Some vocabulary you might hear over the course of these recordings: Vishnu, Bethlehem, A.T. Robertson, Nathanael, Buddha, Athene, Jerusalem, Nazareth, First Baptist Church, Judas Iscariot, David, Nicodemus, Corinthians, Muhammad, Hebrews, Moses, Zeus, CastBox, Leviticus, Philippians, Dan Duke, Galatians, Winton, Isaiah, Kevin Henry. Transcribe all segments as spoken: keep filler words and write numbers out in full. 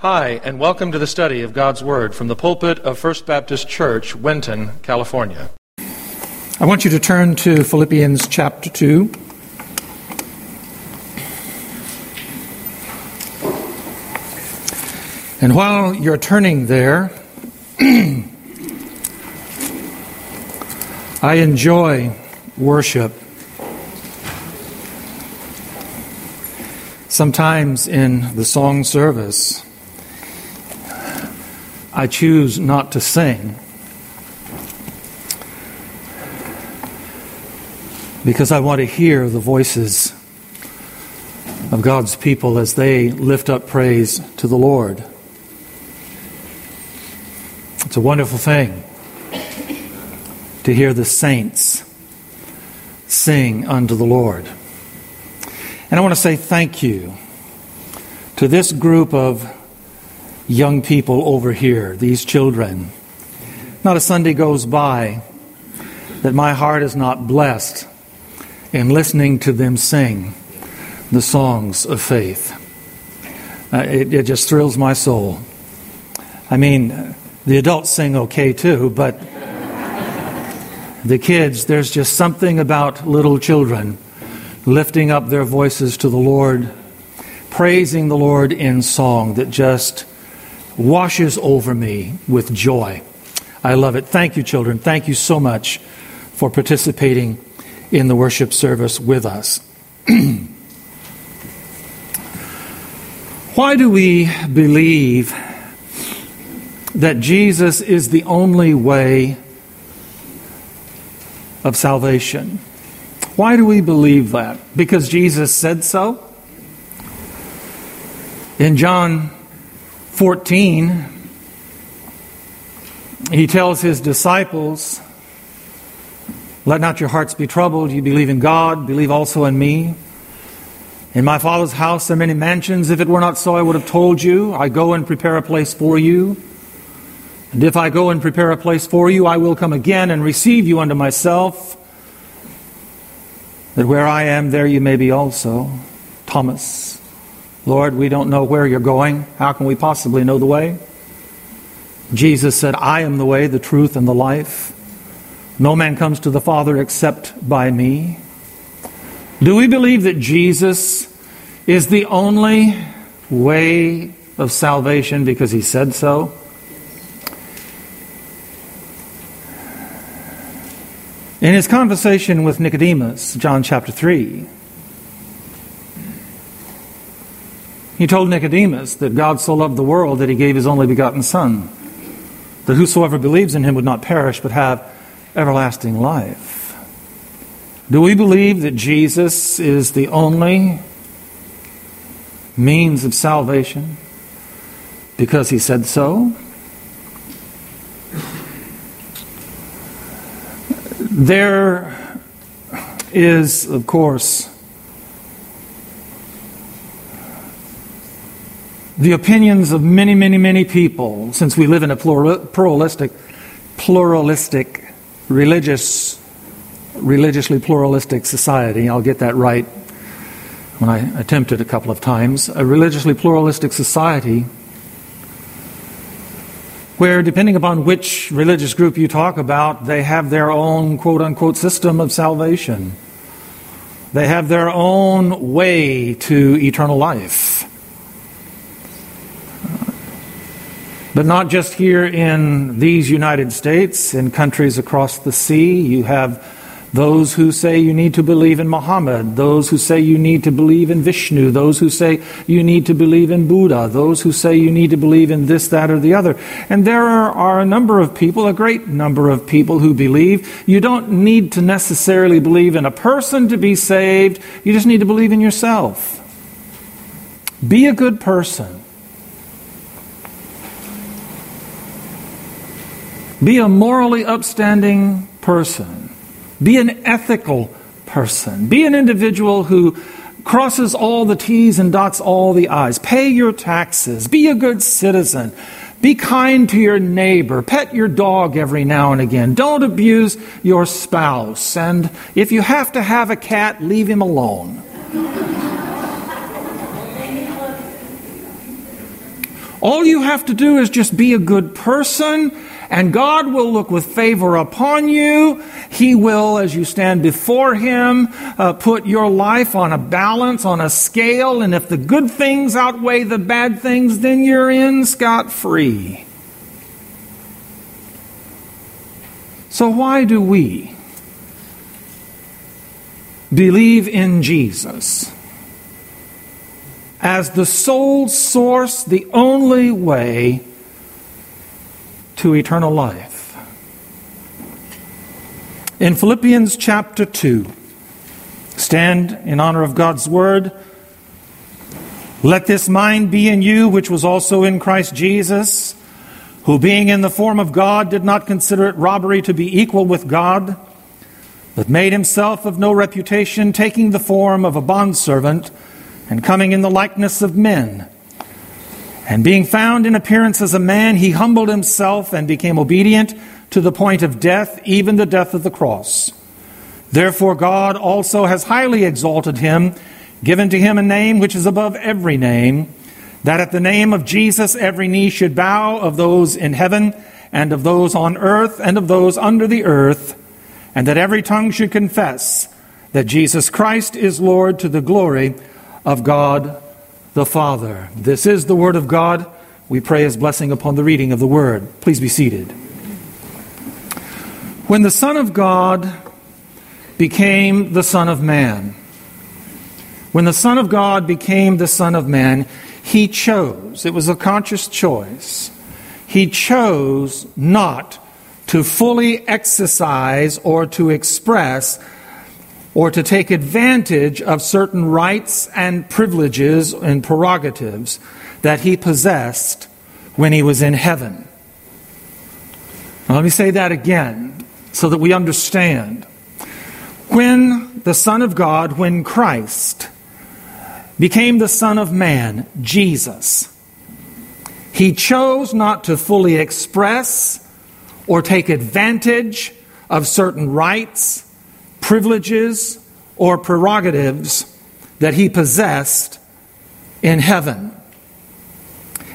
Hi, and welcome to the study of God's Word from the pulpit of First Baptist Church, Winton, California. I want you to turn to Philippians chapter two. And while you're turning there, I enjoy worship. Sometimes in the song service, I choose not to sing because I want to hear the voices of God's people as they lift up praise to the Lord. It's a wonderful thing to hear the saints sing unto the Lord. And I want to say thank you to this group of young people over here, these children. Not a Sunday goes by that my heart is not blessed in listening to them sing the songs of faith. Uh, it, it just thrills my soul. I mean, the adults sing okay too, but the kids, there's just something about little children lifting up their voices to the Lord, praising the Lord in song that just washes over me with joy. I love it. Thank you, children. Thank you so much for participating in the worship service with us. Why do we believe that Jesus is the only way of salvation? Why do we believe that? Because Jesus said so? In John fourteen, he tells his disciples, "Let not your hearts be troubled. You believe in God, believe also in me. In my Father's house are many mansions. If it were not so, I would have told you. I go and prepare a place for you. And if I go and prepare a place for you, I will come again and receive you unto myself, that where I am, there you may be also." Thomas, "Lord, we don't know where you're going. How can we possibly know the way?" Jesus said, "I am the way, the truth, and the life. No man comes to the Father except by me." Do we believe that Jesus is the only way of salvation because he said so? In his conversation with Nicodemus, John chapter three, he told Nicodemus that God so loved the world that he gave his only begotten Son, that whosoever believes in him would not perish but have everlasting life. Do we believe that Jesus is the only means of salvation because he said so? There is, of course, the opinions of many, many, many people, since we live in a pluralistic, pluralistic, religious, religiously pluralistic society. I'll get that right when I attempt it a couple of times. A religiously pluralistic society where, depending upon which religious group you talk about, they have their own quote-unquote system of salvation. They have their own way to eternal life. But not just here in these United States, in countries across the sea, you have those who say you need to believe in Muhammad, those who say you need to believe in Vishnu, those who say you need to believe in Buddha, those who say you need to believe in this, that, or the other. And there are, are a number of people, a great number of people who believe you don't need to necessarily believe in a person to be saved, you just need to believe in yourself. Be a good person. Be a morally upstanding person. Be an ethical person. Be an individual who crosses all the T's and dots all the I's. Pay your taxes. Be a good citizen. Be kind to your neighbor. Pet your dog every now and again. Don't abuse your spouse. And if you have to have a cat, leave him alone. All you have to do is just be a good person, and God will look with favor upon you. He will, as you stand before Him, uh, put your life on a balance, on a scale, and if the good things outweigh the bad things, then you're in scot-free. So why do we believe in Jesus as the sole source, the only way to eternal life? In Philippians chapter two, stand in honor of God's word. Let this mind be in you, which was also in Christ Jesus, who being in the form of God did not consider it robbery to be equal with God, but made himself of no reputation, taking the form of a bondservant, and coming in the likeness of men. And being found in appearance as a man, he humbled himself and became obedient to the point of death, even the death of the cross. Therefore God also has highly exalted him, given to him a name which is above every name, that at the name of Jesus every knee should bow, of those in heaven, and of those on earth, and of those under the earth, and that every tongue should confess that Jesus Christ is Lord, to the glory of of God the Father. This is the Word of God. We pray His blessing upon the reading of the Word. Please be seated. When the Son of God became the Son of Man, when the Son of God became the Son of Man, He chose, it was a conscious choice, He chose not to fully exercise or to express or to take advantage of certain rights and privileges and prerogatives that he possessed when he was in heaven. Now, let me say that again so that we understand. When the Son of God, when Christ became the Son of Man, Jesus, he chose not to fully express or take advantage of certain rights, privileges, or prerogatives that he possessed in heaven.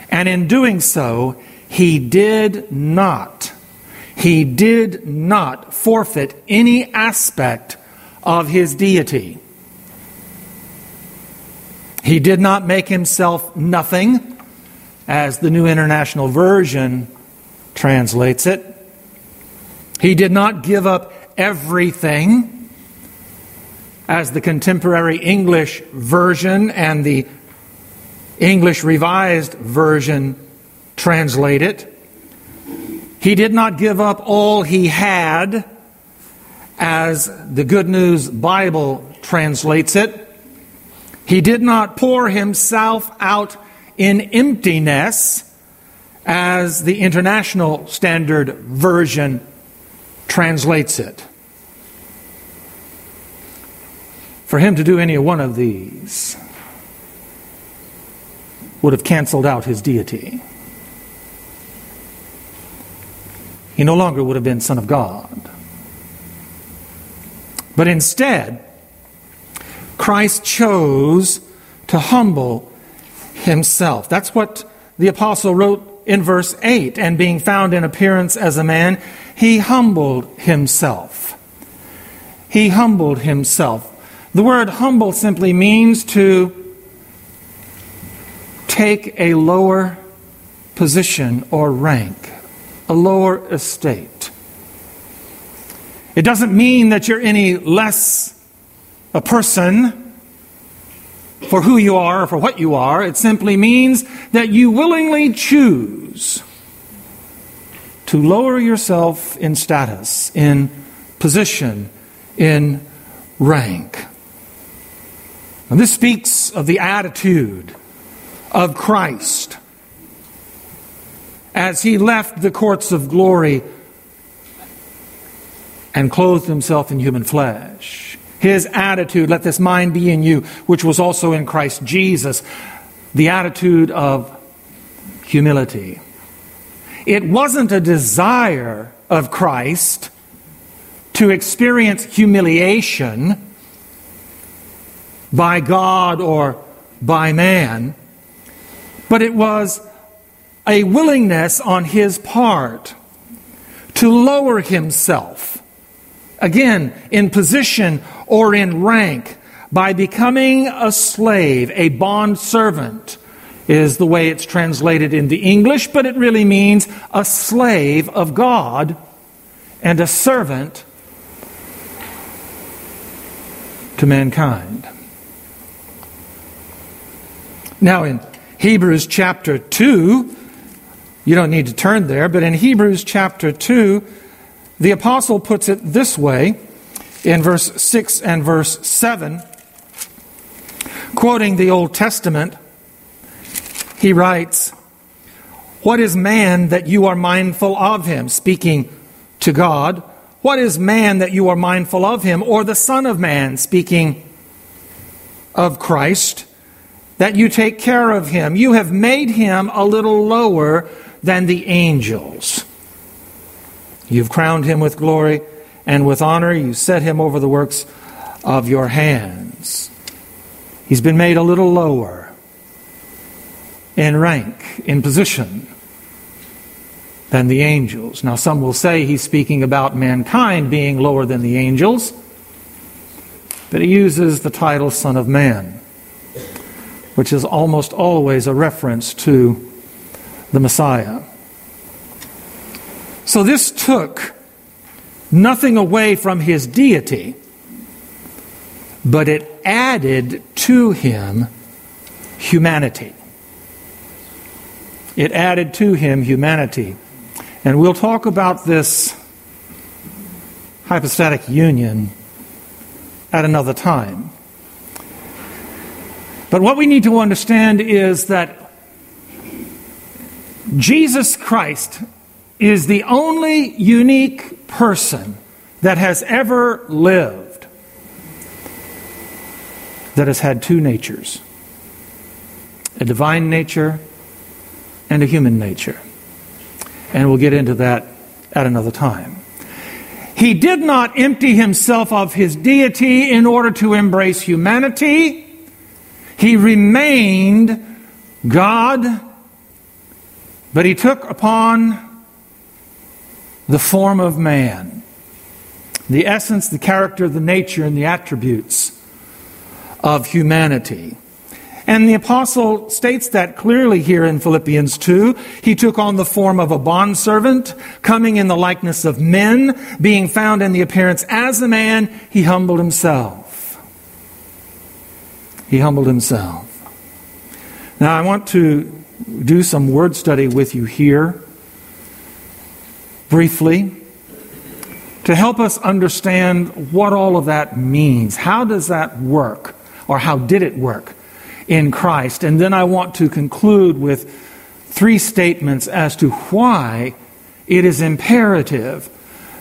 And in doing so, he did not, he did not forfeit any aspect of his deity. He did not make himself nothing, as the New International Version translates it. He did not give up everything, as the contemporary English version and the English Revised Version translate it. He did not give up all he had, as the Good News Bible translates it. He did not pour himself out in emptiness, as the International Standard Version translates it. For him to do any one of these would have canceled out his deity. He no longer would have been Son of God. But instead, Christ chose to humble himself. That's what the apostle wrote in verse eight, and being found in appearance as a man, he humbled himself. He humbled himself. The word humble simply means to take a lower position or rank, a lower estate. It doesn't mean that you're any less a person for who you are or for what you are. It simply means that you willingly choose to lower yourself in status, in position, in rank. And this speaks of the attitude of Christ as he left the courts of glory and clothed himself in human flesh. His attitude, let this mind be in you, which was also in Christ Jesus, the attitude of humility. It wasn't a desire of Christ to experience humiliation by God or by man, but it was a willingness on his part to lower himself, again, in position or in rank, by becoming a slave, a bondservant, is the way it's translated into English, but it really means a slave of God and a servant to mankind. Now in Hebrews chapter two, you don't need to turn there, but in Hebrews chapter two, the apostle puts it this way in verse six and verse seven, quoting the Old Testament. He writes, "What is man that you are mindful of him?" Speaking to God. "What is man that you are mindful of him? Or the Son of Man," speaking of Christ, "that you take care of him. You have made him a little lower than the angels. You've crowned him with glory and with honor. You set him over the works of your hands." He's been made a little lower in rank, in position, than the angels. Now some will say he's speaking about mankind being lower than the angels, but he uses the title Son of Man, which is almost always a reference to the Messiah. So this took nothing away from his deity, but it added to him humanity. It added to him humanity. And we'll talk about this hypostatic union at another time. But what we need to understand is that Jesus Christ is the only unique person that has ever lived that has had two natures, a divine nature and a human nature. And we'll get into that at another time. He did not empty himself of his deity in order to embrace humanity. He remained God, but he took upon the form of man, the essence, the character, the nature, and the attributes of humanity. And the apostle states that clearly here in Philippians two. He took on the form of a bondservant, coming in the likeness of men, being found in the appearance as a man, he humbled himself. He humbled himself. Now I want to do some word study with you here, briefly, to help us understand what all of that means. How does that work? Or how did it work in Christ? And then I want to conclude with three statements as to why it is imperative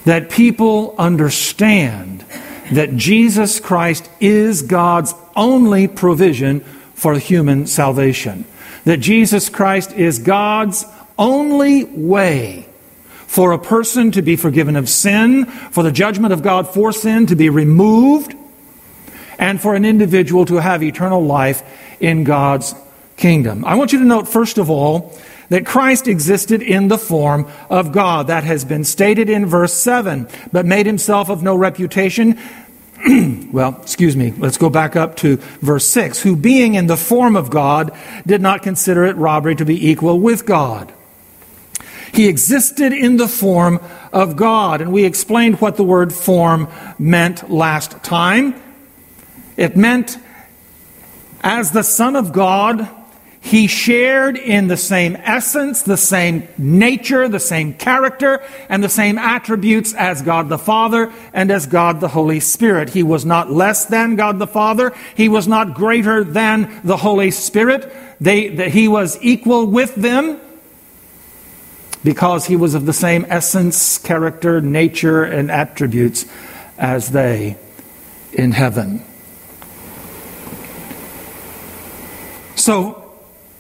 that people understand that Jesus Christ is God's only provision for human salvation. That Jesus Christ is God's only way for a person to be forgiven of sin, for the judgment of God for sin to be removed, and for an individual to have eternal life in God's kingdom. I want you to note, first of all, that Christ existed in the form of God. That has been stated in verse seven, but made himself of no reputation. well, excuse me, let's go back up to verse six. Who being in the form of God, did not consider it robbery to be equal with God. He existed in the form of God. And we explained what the word form meant last time. It meant, as the Son of God, he shared in the same essence, the same nature, the same character, and the same attributes as God the Father and as God the Holy Spirit. He was not less than God the Father. He was not greater than the Holy Spirit. They, that he was equal with them because he was of the same essence, character, nature, and attributes as they in heaven. So,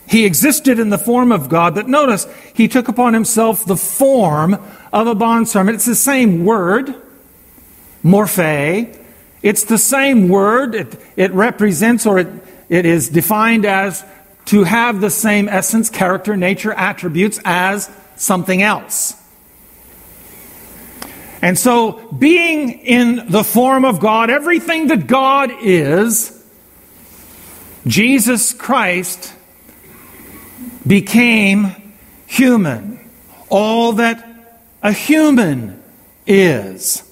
he existed in the form of God, but notice, he took upon himself the form of a bondservant. It's the same word, morphe. It's the same word. It, it represents, or it, it is defined as to have the same essence, character, nature, attributes as something else. And so, being in the form of God, everything that God is, Jesus Christ became human. All that a human is,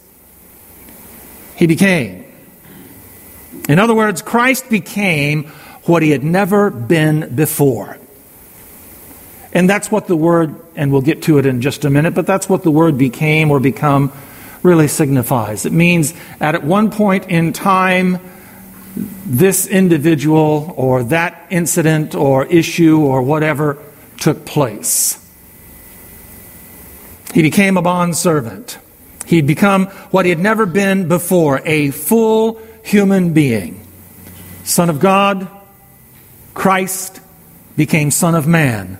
he became. In other words, Christ became what he had never been before. And that's what the word, and we'll get to it in just a minute, but that's what the word became or become really signifies. It means that at one point in time, this individual or that incident or issue or whatever took place. He became a bondservant. He'd become what he had never been before, a full human being. Son of God, Christ became Son of Man,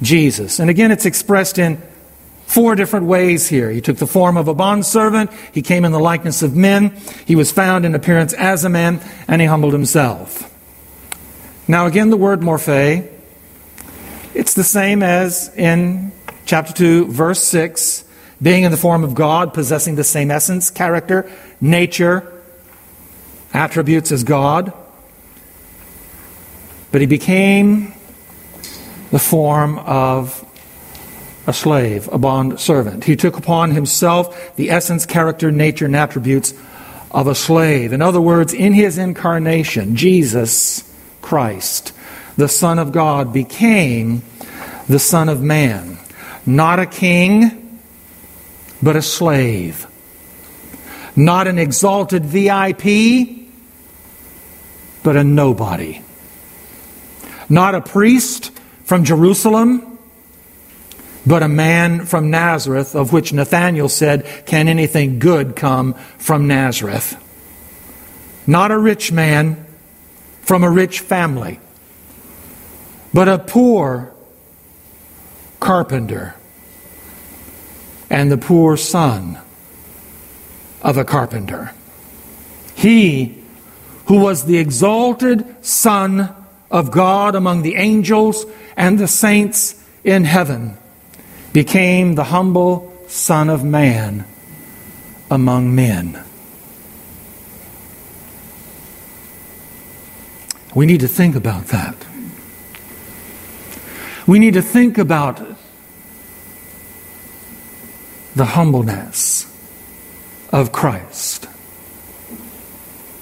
Jesus. And again, it's expressed in four different ways here. He took the form of a bondservant. He came in the likeness of men. He was found in appearance as a man, and he humbled himself. Now again, the word morphe, it's the same as in chapter two, verse six, being in the form of God, possessing the same essence, character, nature, attributes as God. But he became the form of a slave, a bond servant. He took upon himself the essence, character, nature, and attributes of a slave. In other words, in his incarnation, Jesus Christ, the Son of God, became the Son of Man. Not a king, but a slave. Not an exalted V I P, but a nobody. Not a priest from Jerusalem, but a man from Nazareth, of which Nathanael said, "Can anything good come from Nazareth?" Not a rich man from a rich family, but a poor carpenter and the poor son of a carpenter. He who was the exalted Son of God among the angels and the saints in heaven became the humble Son of Man among men. We need to think about that. We need to think about the humbleness of Christ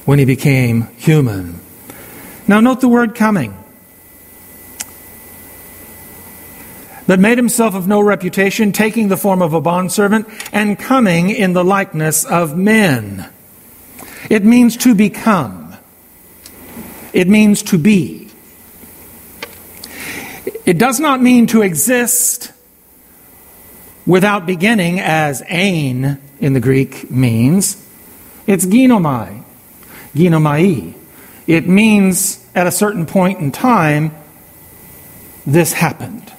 when he became human. Now note the word coming. That made himself of no reputation, taking the form of a bondservant, and coming in the likeness of men. It means to become. It means to be. It does not mean to exist without beginning, as ain in the Greek means. It's ginomai, ginomai. It means at a certain point in time, this happened.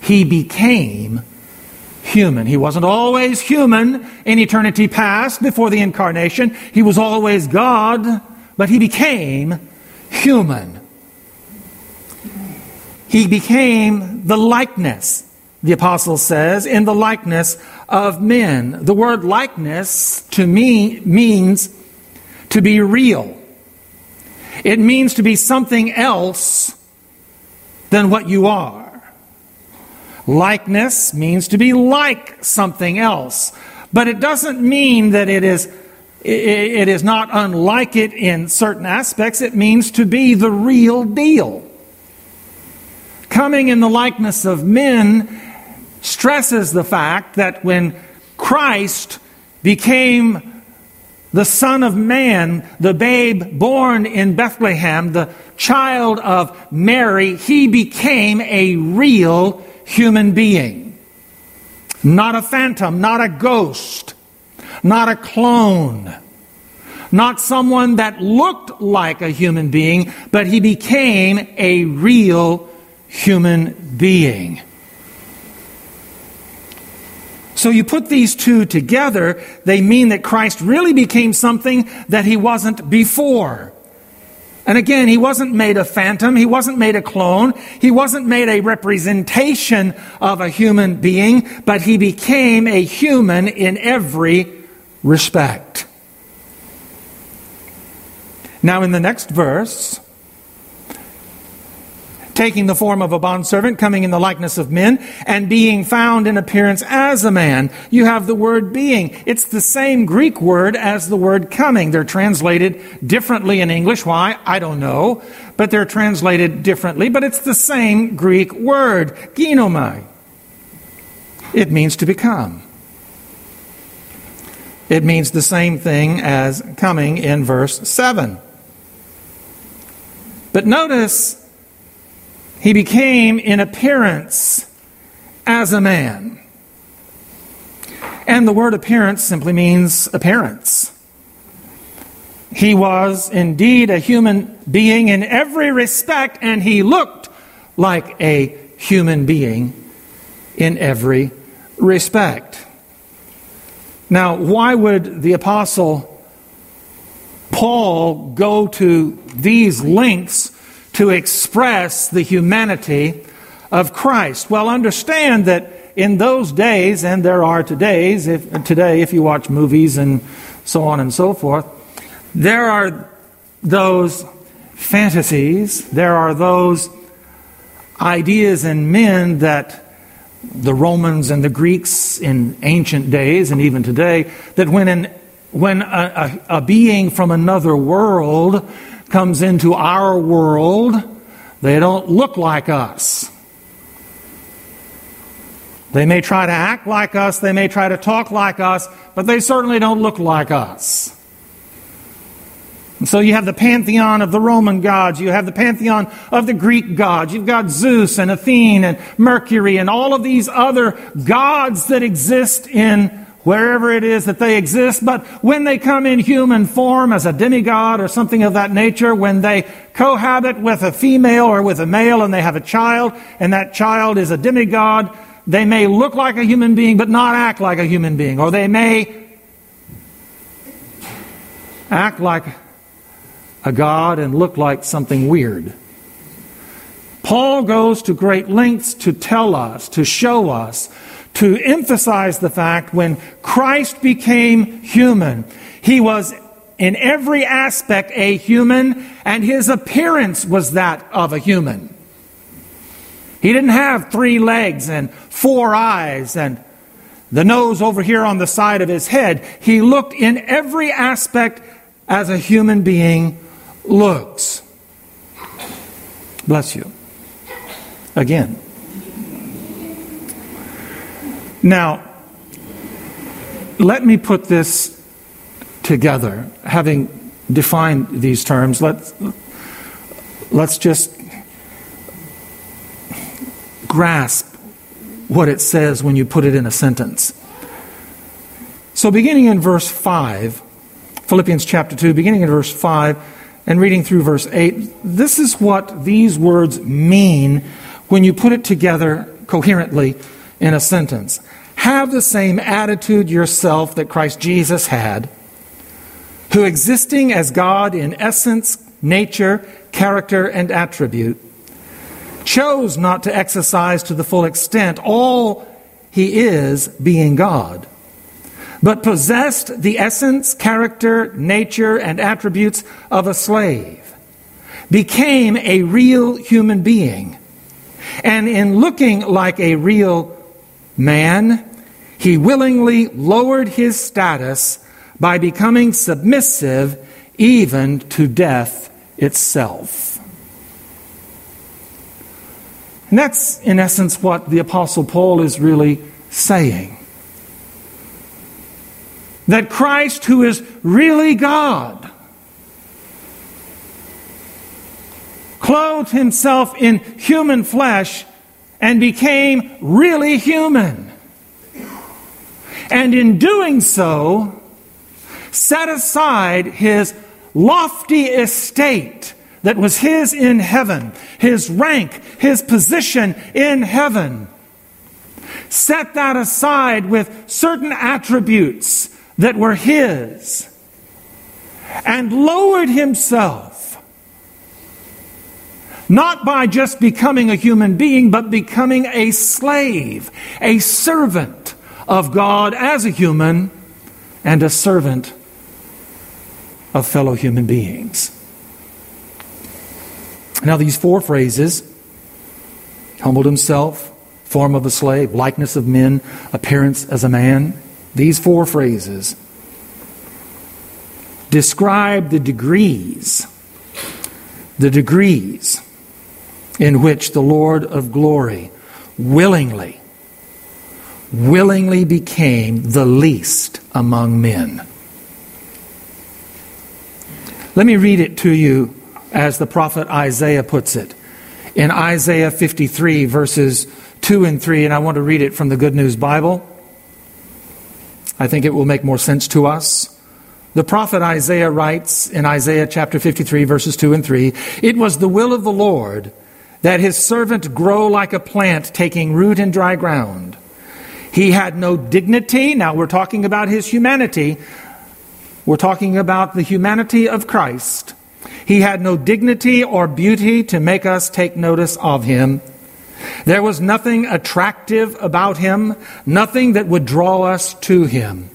He became human. He wasn't always human in eternity past before the incarnation. He was always God, but he became human. He became the likeness, the apostle says, in the likeness of men. The word likeness to me means to be real. It means to be something else than what you are. Likeness means to be like something else, but it doesn't mean that it is it is not unlike it in certain aspects. It means to be the real deal. Coming in the likeness of men stresses the fact that when Christ became the Son of Man, the babe born in Bethlehem, the child of Mary, he became a real human being. Not a phantom, not a ghost, not a clone, not someone that looked like a human being, but he became a real human being. So you put these two together, they mean that Christ really became something that he wasn't before. And again, he wasn't made a phantom. He wasn't made a clone. He wasn't made a representation of a human being, but he became a human in every respect. Now in the next verse, taking the form of a bondservant, coming in the likeness of men, and being found in appearance as a man, you have the word being. It's the same Greek word as the word coming. They're translated differently in English. Why? I don't know. But they're translated differently. But it's the same Greek word, ginomai. It means to become. It means the same thing as coming in verse seven. But notice, he became in appearance as a man. And the word appearance simply means appearance. He was indeed a human being in every respect, and he looked like a human being in every respect. Now, why would the Apostle Paul go to these lengths to express the humanity of Christ? Well, understand that in those days, and there are today's, if, today if you watch movies and so on and so forth, there are those fantasies, there are those ideas in men that the Romans and the Greeks in ancient days and even today, that when, an, when a, a, a being from another world comes into our world, they don't look like us. They may try to act like us, they may try to talk like us, but they certainly don't look like us. And so you have the pantheon of the Roman gods, you have the pantheon of the Greek gods, you've got Zeus and Athene and Mercury and all of these other gods that exist in wherever it is that they exist, but when they come in human form as a demigod or something of that nature, when they cohabit with a female or with a male and they have a child, and that child is a demigod, they may look like a human being but not act like a human being, or they may act like a god and look like something weird. Paul goes to great lengths to tell us, to show us, to emphasize the fact when Christ became human, he was in every aspect a human, and his appearance was that of a human. He didn't have three legs and four eyes and the nose over here on the side of his head. He looked in every aspect as a human being looks. Bless you. Again. Now, let me put this together. Having defined these terms, let's, let's just grasp what it says when you put it in a sentence. So beginning in verse five, Philippians chapter two, beginning in verse five and reading through verse eight, this is what these words mean when you put it together coherently in a sentence. Have the same attitude yourself that Christ Jesus had, who existing as God in essence, nature, character, and attribute, chose not to exercise to the full extent all he is, being God, but possessed the essence, character, nature, and attributes of a slave, became a real human being, and in looking like a real man, he willingly lowered his status by becoming submissive even to death itself. And that's, in essence, what the Apostle Paul is really saying. That Christ, who is really God, clothed himself in human flesh and became really human. And in doing so, set aside his lofty estate that was his in heaven, his rank, his position in heaven. Set that aside with certain attributes that were his, and lowered himself not by just becoming a human being, but becoming a slave, a servant of God as a human, and a servant of fellow human beings. Now these four phrases, humbled himself, form of a slave, likeness of men, appearance as a man, these four phrases describe the degrees, the degrees in which the Lord of glory willingly, willingly became the least among men. Let me read it to you as the prophet Isaiah puts it in Isaiah fifty-three, verses two and three, and I want to read it from the Good News Bible. I think it will make more sense to us. The prophet Isaiah writes in Isaiah chapter fifty-three, verses two and three, "It was the will of the Lord that his servant grow like a plant taking root in dry ground. He had no dignity." Now we're talking about his humanity. We're talking about the humanity of Christ. "He had no dignity or beauty to make us take notice of him. There was nothing attractive about him, nothing that would draw us to him.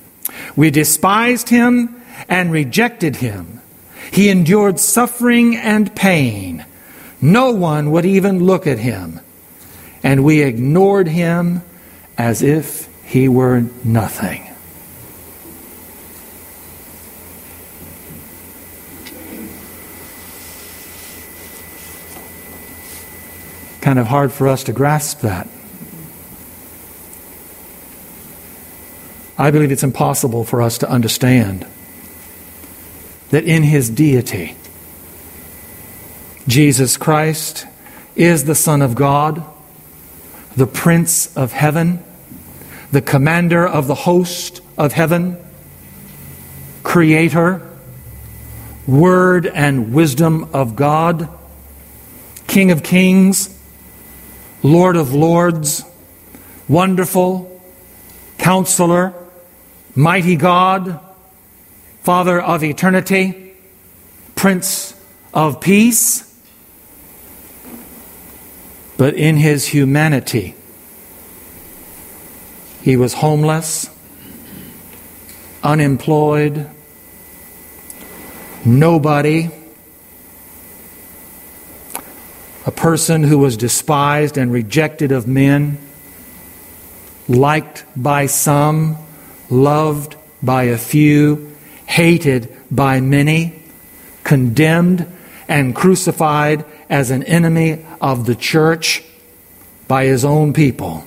We despised him and rejected him. He endured suffering and pain. No one would even look at him. And we ignored him as if he were nothing." Kind of hard for us to grasp that. I believe it's impossible for us to understand that in his deity, Jesus Christ is the Son of God, the Prince of Heaven, the Commander of the host of heaven, Creator, Word and wisdom of God, King of Kings, Lord of Lords, Wonderful, Counselor, Mighty God, Father of Eternity, Prince of Peace. But in his humanity, he was homeless, unemployed, nobody, a person who was despised and rejected of men, liked by some, loved by a few, hated by many, condemned and crucified as an enemy of the church by his own people.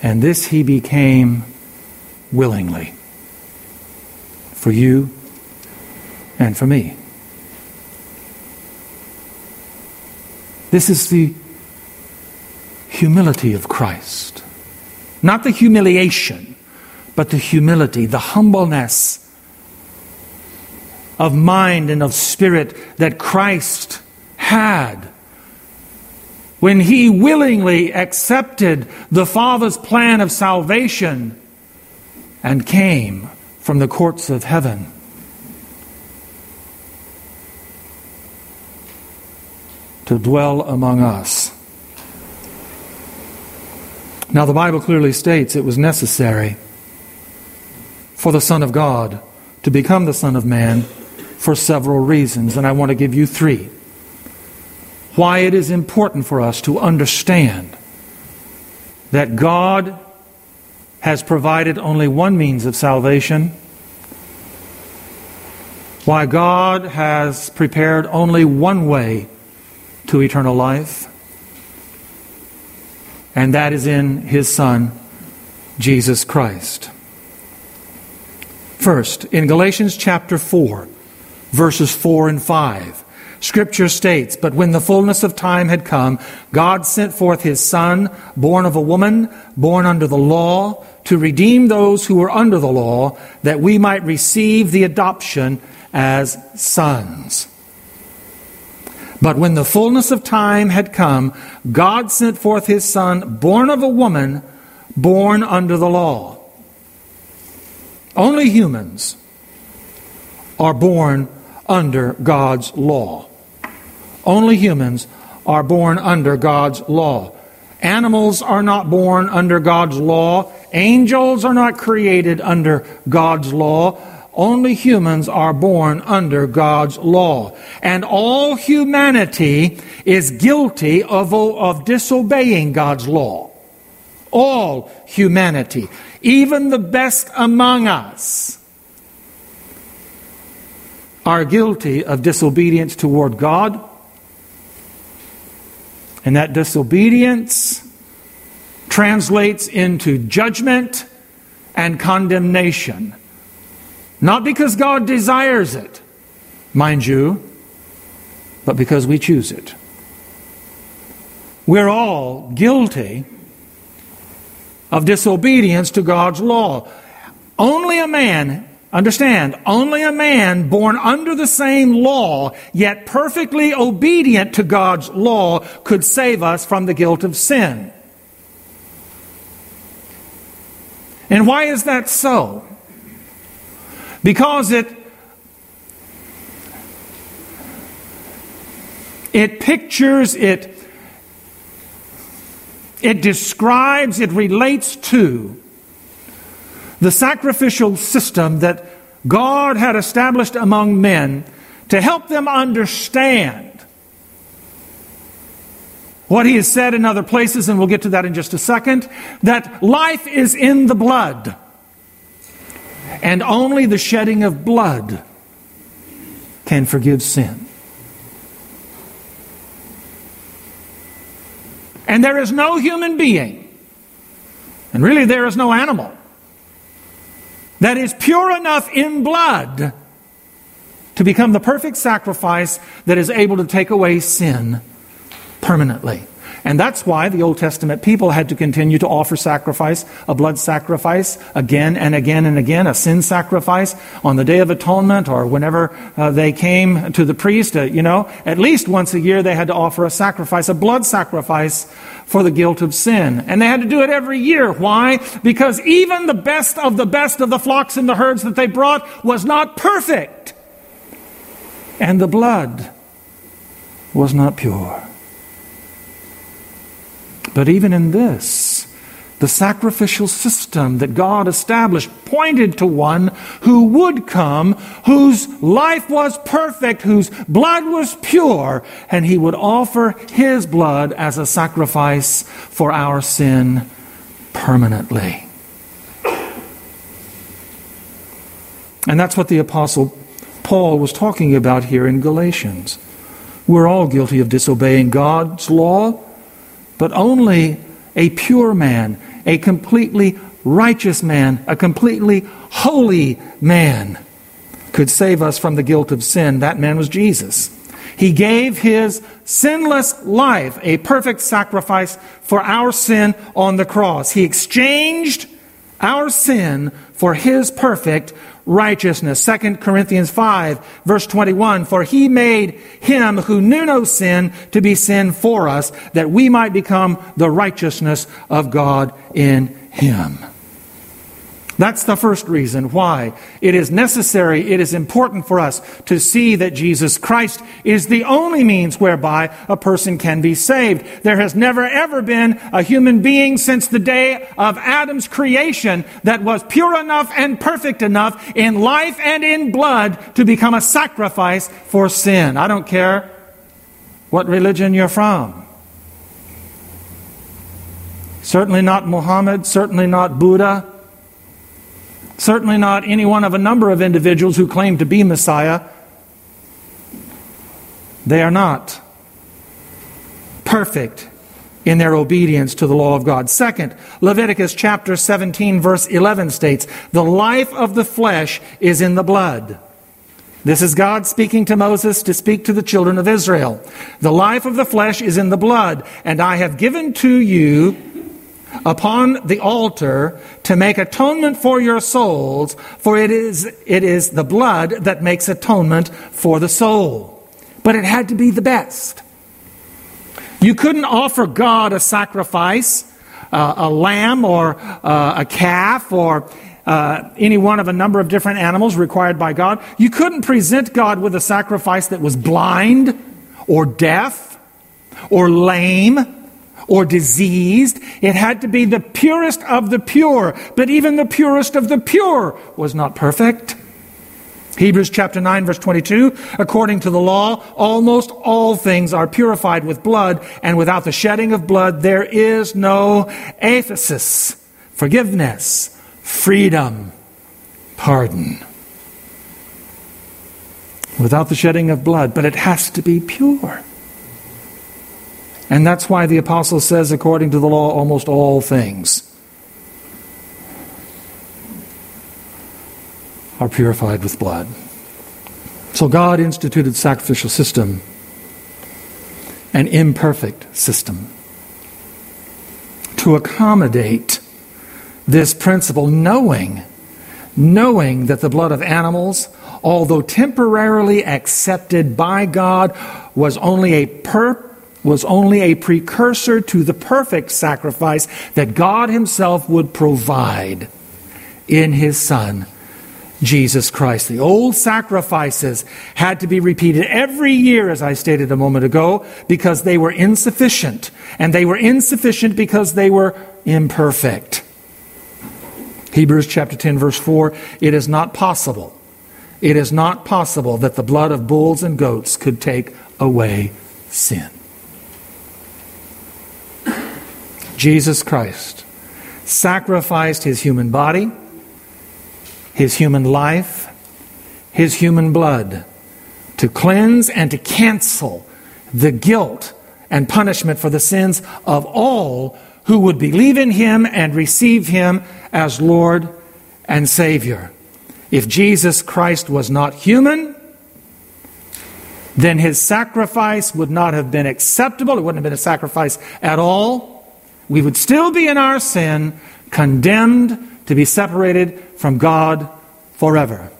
And this he became willingly for you and for me. This is the humility of Christ. Not the humiliation, but the humility, the humbleness of mind and of spirit that Christ had when he willingly accepted the Father's plan of salvation and came from the courts of heaven. To dwell among us. Now the Bible clearly states it was necessary for the Son of God to become the Son of Man for several reasons, and I want to give you three. Why it is important for us to understand that God has provided only one means of salvation. Why God has prepared only one way to eternal life, and that is in his Son, Jesus Christ. First, in Galatians chapter four, verses four and five, Scripture states, "But when the fullness of time had come, God sent forth his Son, born of a woman, born under the law, to redeem those who were under the law, that we might receive the adoption as sons." But when the fullness of time had come, God sent forth his Son, born of a woman, born under the law. Only humans are born under God's law. Only humans are born under God's law. Animals are not born under God's law. Angels are not created under God's law. Only humans are born under God's law. And all humanity is guilty of, of disobeying God's law. All humanity, even the best among us, are guilty of disobedience toward God. And that disobedience translates into judgment and condemnation. Not because God desires it, mind you, but because we choose it. We're all guilty of disobedience to God's law. Only a man, understand, only a man born under the same law, yet perfectly obedient to God's law, could save us from the guilt of sin. And why is that so? Because it, it pictures, it It describes, it relates to the sacrificial system that God had established among men to help them understand what He has said in other places, and we'll get to that in just a second, that life is in the blood, and only the shedding of blood can forgive sin. And there is no human being, and really there is no animal, that is pure enough in blood to become the perfect sacrifice that is able to take away sin permanently. And that's why the Old Testament people had to continue to offer sacrifice, a blood sacrifice, again and again and again, a sin sacrifice on the Day of Atonement, or whenever uh, they came to the priest, uh, you know, at least once a year they had to offer a sacrifice, a blood sacrifice for the guilt of sin. And they had to do it every year. Why? Because even the best of the best of the flocks and the herds that they brought was not perfect. And the blood was not pure. But even in this, the sacrificial system that God established pointed to one who would come, whose life was perfect, whose blood was pure, and He would offer His blood as a sacrifice for our sin permanently. And that's what the Apostle Paul was talking about here in Galatians. We're all guilty of disobeying God's law, but only a pure man, a completely righteous man, a completely holy man could save us from the guilt of sin. That man was Jesus. He gave His sinless life, a perfect sacrifice for our sin on the cross. He exchanged our sin for His perfect righteousness. Second Corinthians five, verse twenty-one, "For He made Him who knew no sin to be sin for us, that we might become the righteousness of God in Him." That's the first reason why it is necessary, it is important for us to see that Jesus Christ is the only means whereby a person can be saved. There has never ever been a human being since the day of Adam's creation that was pure enough and perfect enough in life and in blood to become a sacrifice for sin. I don't care what religion you're from. Certainly not Muhammad, certainly not Buddha, certainly not any one of a number of individuals who claim to be Messiah. They are not perfect in their obedience to the law of God. Second, Leviticus chapter seventeen, verse eleven states, "The life of the flesh is in the blood." This is God speaking to Moses to speak to the children of Israel. "The life of the flesh is in the blood, and I have given to you upon the altar to make atonement for your souls, for it is it is the blood that makes atonement for the soul." But it had to be the best. You couldn't offer God a sacrifice, uh, a lamb or uh, a calf or uh, any one of a number of different animals required by God. You couldn't present God with a sacrifice that was blind or deaf or lame or diseased. It had to be the purest of the pure. But even the purest of the pure was not perfect. Hebrews chapter nine, verse twenty-two, according to the law, almost all things are purified with blood, and without the shedding of blood, there is no aphesis, forgiveness, freedom, pardon. Without the shedding of blood, but it has to be pure. And that's why the apostle says, according to the law, almost all things are purified with blood. So God instituted sacrificial system, an imperfect system, to accommodate this principle, knowing, knowing that the blood of animals, although temporarily accepted by God, was only a per, was only a precursor to the perfect sacrifice that God Himself would provide in His Son, Jesus Christ. The old sacrifices had to be repeated every year, as I stated a moment ago, because they were insufficient. And they were insufficient because they were imperfect. Hebrews chapter ten, verse four, it is not possible, it is not possible that the blood of bulls and goats could take away sin. Jesus Christ sacrificed His human body, His human life, His human blood, to cleanse and to cancel the guilt and punishment for the sins of all who would believe in Him and receive Him as Lord and Savior. If Jesus Christ was not human, then His sacrifice would not have been acceptable. It wouldn't have been a sacrifice at all. We would still be in our sin, condemned to be separated from God forever.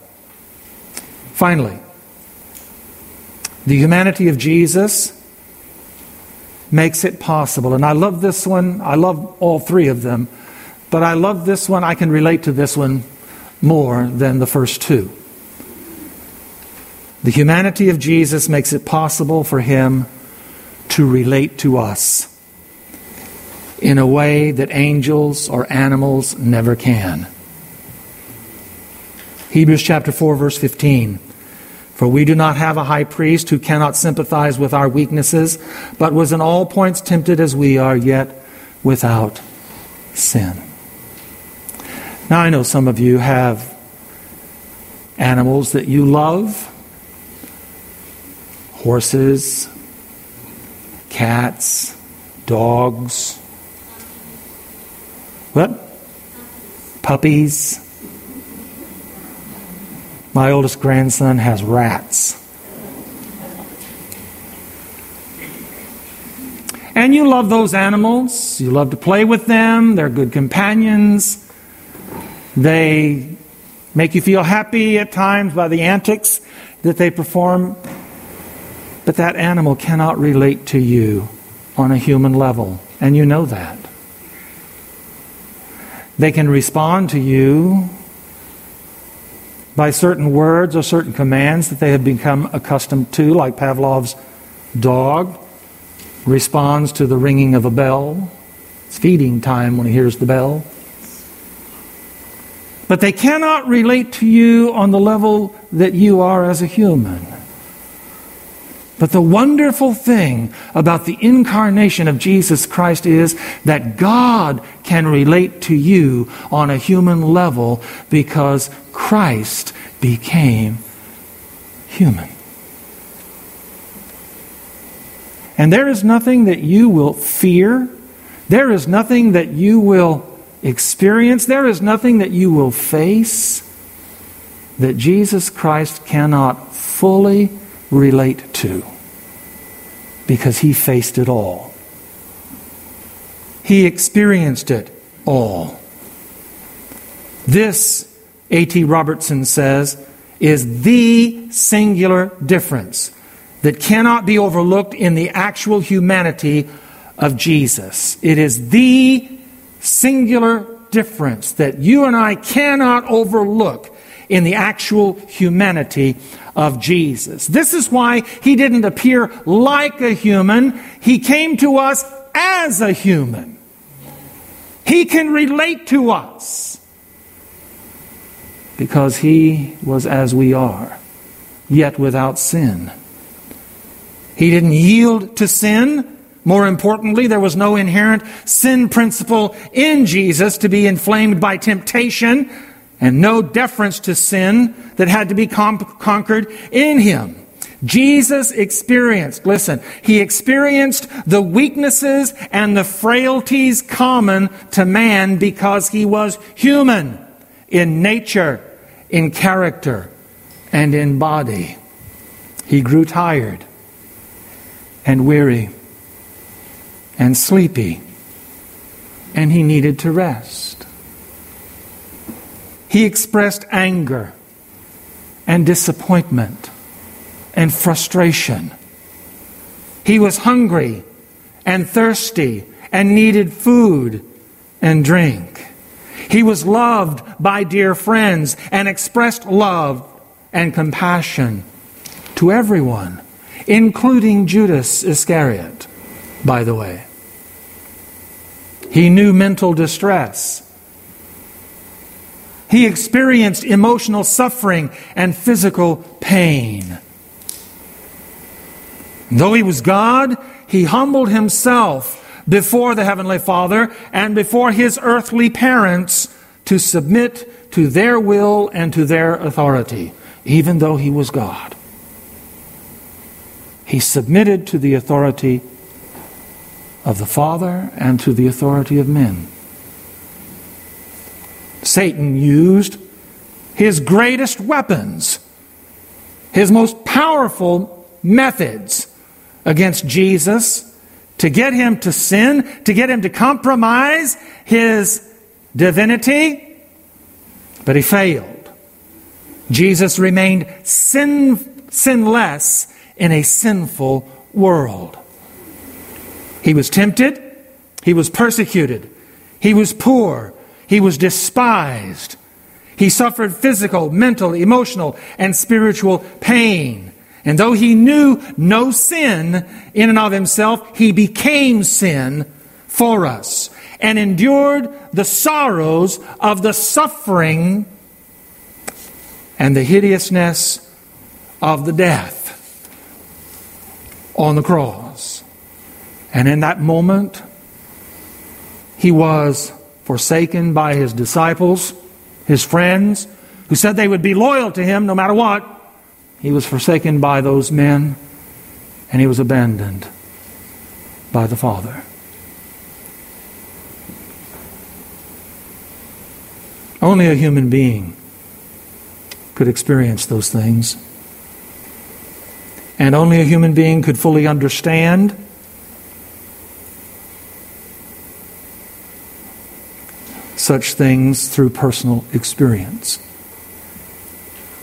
Finally, the humanity of Jesus makes it possible. And I love this one. I love all three of them. But I love this one. I can relate to this one more than the first two. The humanity of Jesus makes it possible for Him to relate to us in a way that angels or animals never can. Hebrews chapter four, verse fifteen. For we do not have a high priest who cannot sympathize with our weaknesses, but was in all points tempted as we are, yet without sin. Now I know some of you have animals that you love. Horses, cats, dogs, what? Puppies. My oldest grandson has rats. And you love those animals. You love to play with them. They're good companions. They make you feel happy at times by the antics that they perform. But that animal cannot relate to you on a human level. And you know that. They can respond to you by certain words or certain commands that they have become accustomed to, like Pavlov's dog responds to the ringing of a bell. It's feeding time when he hears the bell. But they cannot relate to you on the level that you are as a human. But the wonderful thing about the incarnation of Jesus Christ is that God can relate to you on a human level because Christ became human. And there is nothing that you will fear. There is nothing that you will experience. There is nothing that you will face that Jesus Christ cannot fully relate to, because He faced it all. He experienced it all. This, A T Robertson says, is the singular difference that cannot be overlooked in the actual humanity of Jesus. It is the singular difference that you and I cannot overlook in the actual humanity of Jesus. This is why he didn't appear like a human. He came to us as a human. He can relate to us because he was as we are, yet without sin. He didn't yield to sin. More importantly, there was no inherent sin principle in Jesus to be inflamed by temptation, and no deference to sin that had to be comp- conquered in him. Jesus experienced, listen, he experienced the weaknesses and the frailties common to man because he was human in nature, in character, and in body. He grew tired and weary and sleepy, and he needed to rest. He expressed anger and disappointment and frustration. He was hungry and thirsty and needed food and drink. He was loved by dear friends and expressed love and compassion to everyone, including Judas Iscariot, by the way. He knew mental distress. He experienced emotional suffering and physical pain. Though he was God, he humbled himself before the Heavenly Father and before his earthly parents to submit to their will and to their authority, even though he was God. He submitted to the authority of the Father and to the authority of men. Satan used his greatest weapons, his most powerful methods against Jesus to get him to sin, to get him to compromise his divinity, but he failed. Jesus remained sin, sinless in a sinful world. He was tempted, he was persecuted, he was poor, he was despised. He suffered physical, mental, emotional, and spiritual pain. And though he knew no sin in and of himself, he became sin for us and endured the sorrows of the suffering and the hideousness of the death on the cross. And in that moment, he was forsaken by his disciples, his friends, who said they would be loyal to him no matter what. He was forsaken by those men, and he was abandoned by the Father. Only a human being could experience those things. And only a human being could fully understand such things through personal experience.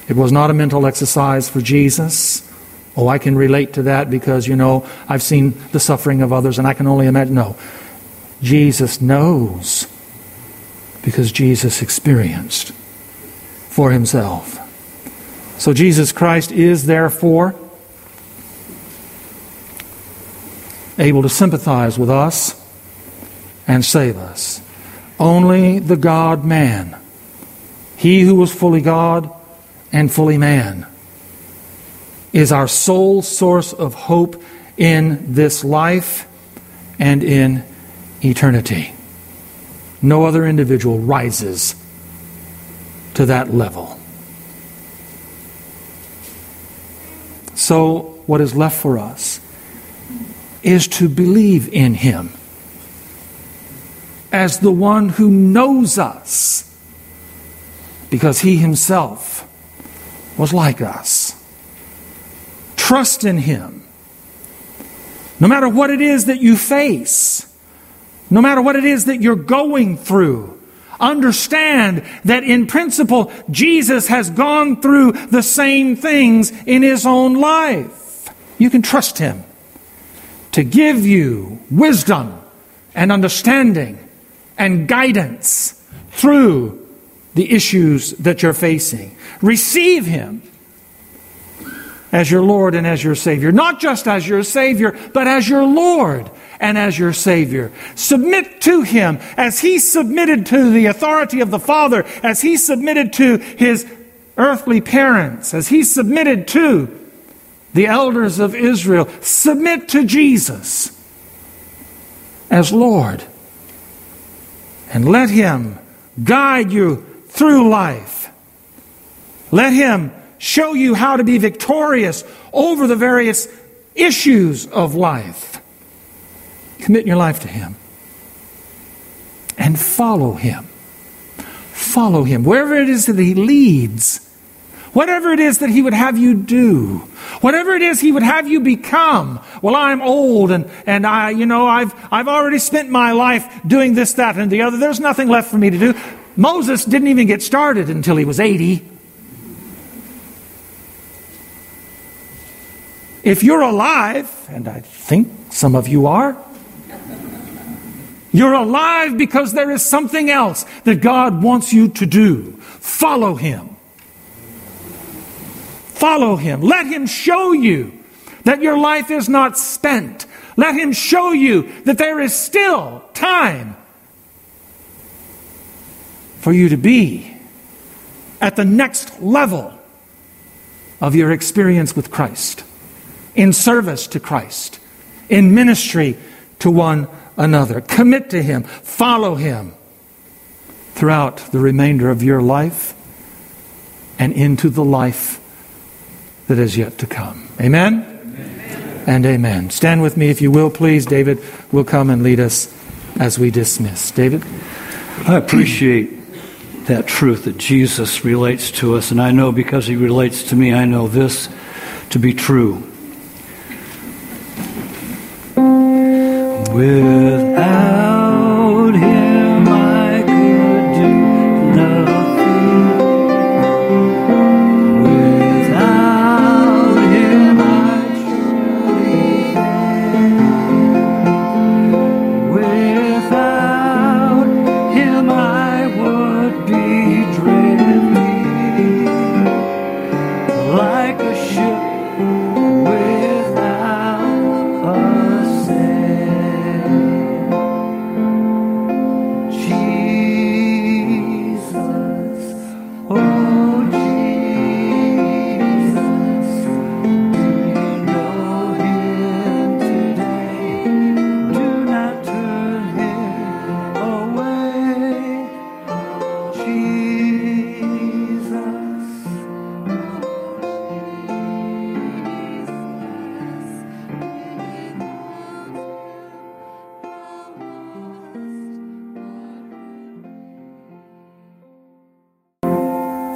It was not a mental exercise for Jesus. Oh, I can relate to that because, you know, I've seen the suffering of others and I can only imagine. No. Jesus knows because Jesus experienced for himself. So Jesus Christ is therefore able to sympathize with us and save us. Only the God-man, he who was fully God and fully man, is our sole source of hope in this life and in eternity. No other individual rises to that level. So what is left for us is to believe in him as the one who knows us, because he himself was like us. Trust in him. No matter what it is that you face, no matter what it is that you're going through, understand that in principle, Jesus has gone through the same things in his own life. You can trust him to give you wisdom and understanding and guidance through the issues that you're facing. Receive Him as your Lord and as your Savior. Not just as your Savior, but as your Lord and as your Savior. Submit to Him as He submitted to the authority of the Father, as He submitted to His earthly parents, as He submitted to the elders of Israel. Submit to Jesus as Lord, and let Him guide you through life. Let Him show you how to be victorious over the various issues of life. Commit your life to Him and follow Him. Follow Him wherever it is that He leads. Whatever it is that He would have you do, whatever it is He would have you become. Well, I'm old and, and I, you know, I've, I've already spent my life doing this, that, and the other. There's nothing left for me to do. Moses didn't even get started until he was eighty. If you're alive, and I think some of you are, you're alive because there is something else that God wants you to do. Follow Him. Follow Him. Let Him show you that your life is not spent. Let Him show you that there is still time for you to be at the next level of your experience with Christ, in service to Christ, in ministry to one another. Commit to Him. Follow Him throughout the remainder of your life and into the life that is yet to come. Amen? Amen and amen. Stand with me if you will, please. David will come and lead us as we dismiss. David? I appreciate that truth that Jesus relates to us, and I know because He relates to me, I know this to be true. Without Him I could do nothing.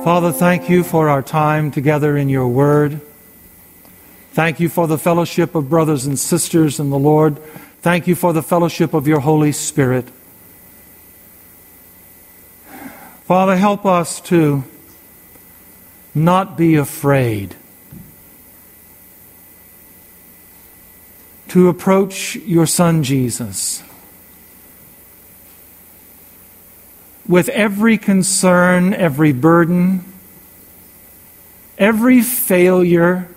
Father, thank You for our time together in Your Word. Thank You for the fellowship of brothers and sisters in the Lord. Thank You for the fellowship of Your Holy Spirit. Father, help us to not be afraid to approach Your Son Jesus with every concern, every burden, every failure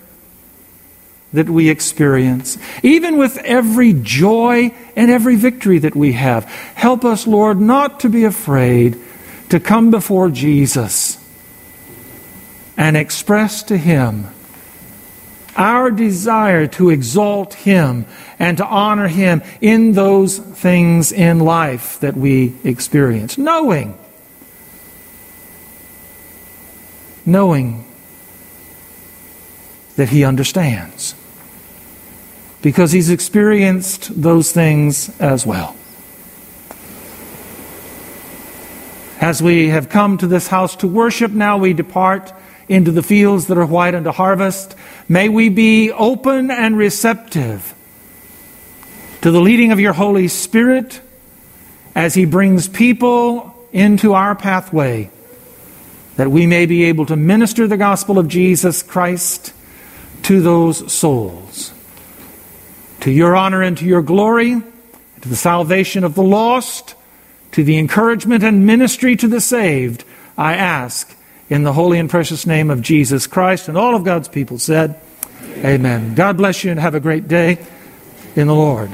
that we experience, even with every joy and every victory that we have. Help us, Lord, not to be afraid to come before Jesus and express to Him our desire to exalt Him and to honor Him in those things in life that we experience. Knowing, knowing that He understands, because He's experienced those things as well. As we have come to this house to worship, now we depart into the fields that are white unto harvest. May we be open and receptive to the leading of Your Holy Spirit as He brings people into our pathway, that we may be able to minister the gospel of Jesus Christ to those souls, to Your honor and to Your glory, to the salvation of the lost, to the encouragement and ministry to the saved, I ask in the holy and precious name of Jesus Christ. And all of God's people said, Amen. Amen. God bless you and have a great day in the Lord.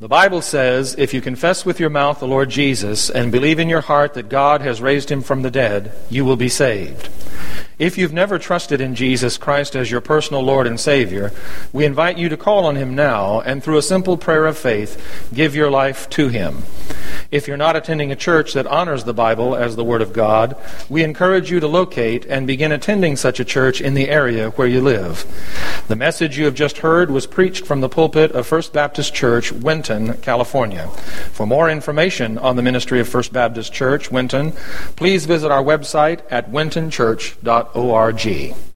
The Bible says, if you confess with your mouth the Lord Jesus and believe in your heart that God has raised him from the dead, you will be saved. If you've never trusted in Jesus Christ as your personal Lord and Savior, we invite you to call on him now and through a simple prayer of faith, give your life to him. If you're not attending a church that honors the Bible as the Word of God, we encourage you to locate and begin attending such a church in the area where you live. The message you have just heard was preached from the pulpit of First Baptist Church, Winton, California. For more information on the ministry of First Baptist Church, Winton, please visit our website at winton church dot org.